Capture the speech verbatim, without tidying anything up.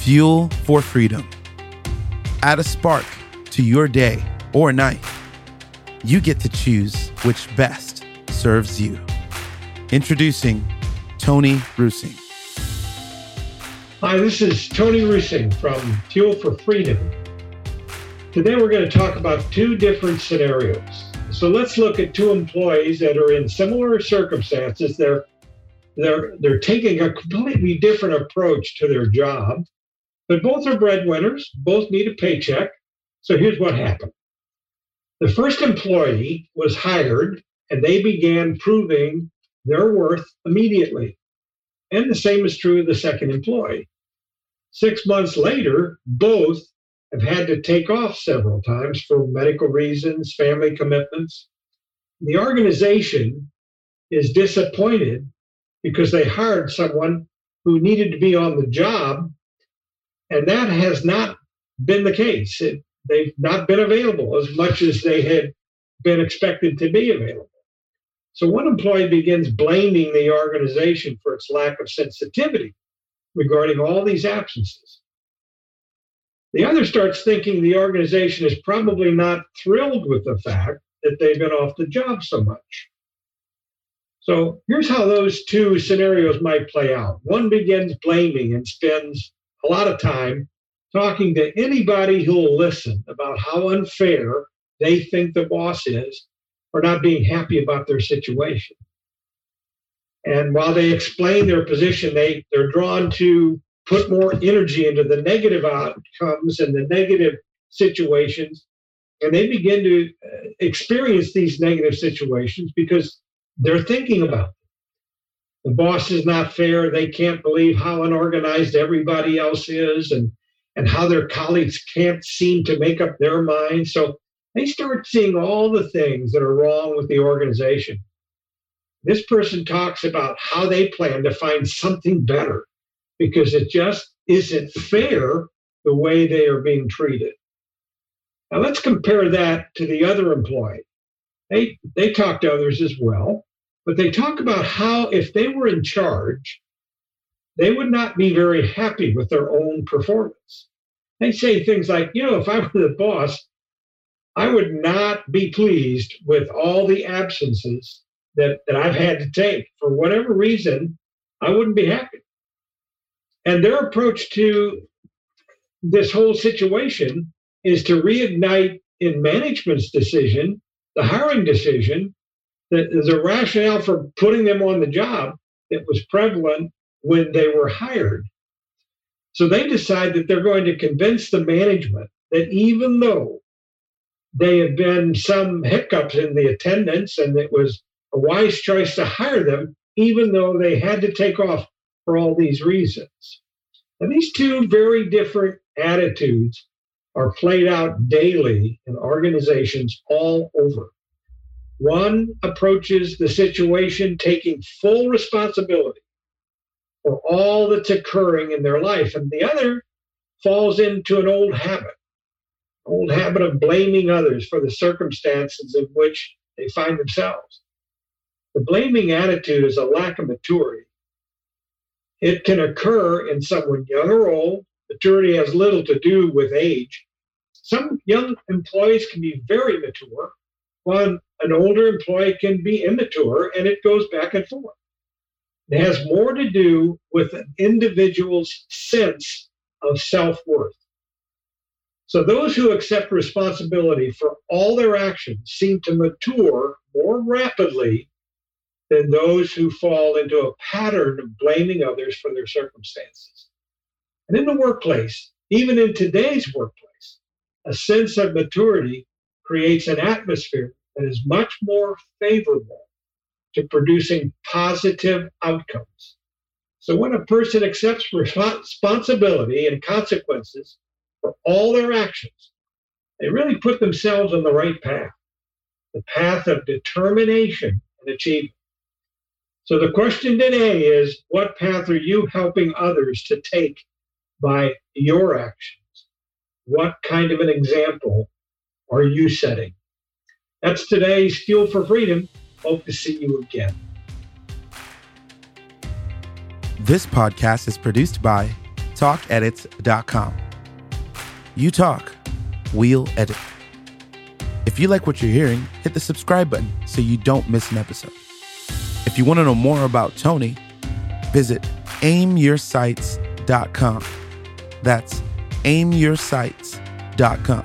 Fuel for Freedom. Add a spark to your day or night. You get to choose which best serves you. Introducing Tony Rusing. Hi, this is Tony Rusing from Fuel for Freedom. Today we're going to talk about two different scenarios. So let's look at two employees that are in similar circumstances. They're They're, they're taking a completely different approach to their job, but both are breadwinners, both need a paycheck. So here's what happened. The first employee was hired, and they began proving their worth immediately. And the same is true of the second employee. Six months later, both have had to take off several times for medical reasons, family commitments. The organization is disappointed because they hired someone who needed to be on the job, and that has not been the case. It, they've not been available as much as they had been expected to be available. So one employee begins blaming the organization for its lack of sensitivity regarding all these absences. The other starts thinking the organization is probably not thrilled with the fact that they've been off the job so much. So here's how those two scenarios might play out. One begins blaming and spends a lot of time talking to anybody who'll listen about how unfair they think the boss is for not being happy about their situation. And while they explain their position, they, they're drawn to put more energy into the negative outcomes and the negative situations. And they begin to experience these negative situations because they're thinking about it. The boss is not fair. They can't believe how unorganized everybody else is and, and how their colleagues can't seem to make up their mind. So they start seeing all the things that are wrong with the organization. This person talks about how they plan to find something better because it just isn't fair the way they are being treated. Now let's compare that to the other employee. They, they talk to others as well, but they talk about how if they were in charge, they would not be very happy with their own performance. They say things like, you know, if I were the boss, I would not be pleased with all the absences that, that I've had to take. For whatever reason, I wouldn't be happy. And their approach to this whole situation is to reignite in management's decision the hiring decision that is a rationale for putting them on the job that was prevalent when they were hired. So they decide that they're going to convince the management that even though there have been some hiccups in the attendance and it was a wise choice to hire them, even though they had to take off for all these reasons. And these two very different attitudes are played out daily in organizations all over. One approaches the situation taking full responsibility for all that's occurring in their life, and the other falls into an old habit, old habit of blaming others for the circumstances in which they find themselves. The blaming attitude is a lack of maturity. It can occur in someone young or old. Maturity has little to do with age. Some young employees can be very mature, while an older employee can be immature, and it goes back and forth. It has more to do with an individual's sense of self-worth. So those who accept responsibility for all their actions seem to mature more rapidly than those who fall into a pattern of blaming others for their circumstances. And in the workplace, even in today's workplace, a sense of maturity creates an atmosphere that is much more favorable to producing positive outcomes. So when a person accepts responsibility and consequences for all their actions, they really put themselves on the right path, the path of determination and achievement. So the question today is, what path are you helping others to take by your actions? What kind of an example are you setting? That's today's Fuel for Freedom. Hope to see you again. This podcast is produced by talk edits dot com. You talk, we'll edit. If you like what you're hearing, hit the subscribe button so you don't miss an episode. If you want to know more about Tony, visit aim your sights dot com. That's aim your sights dot com.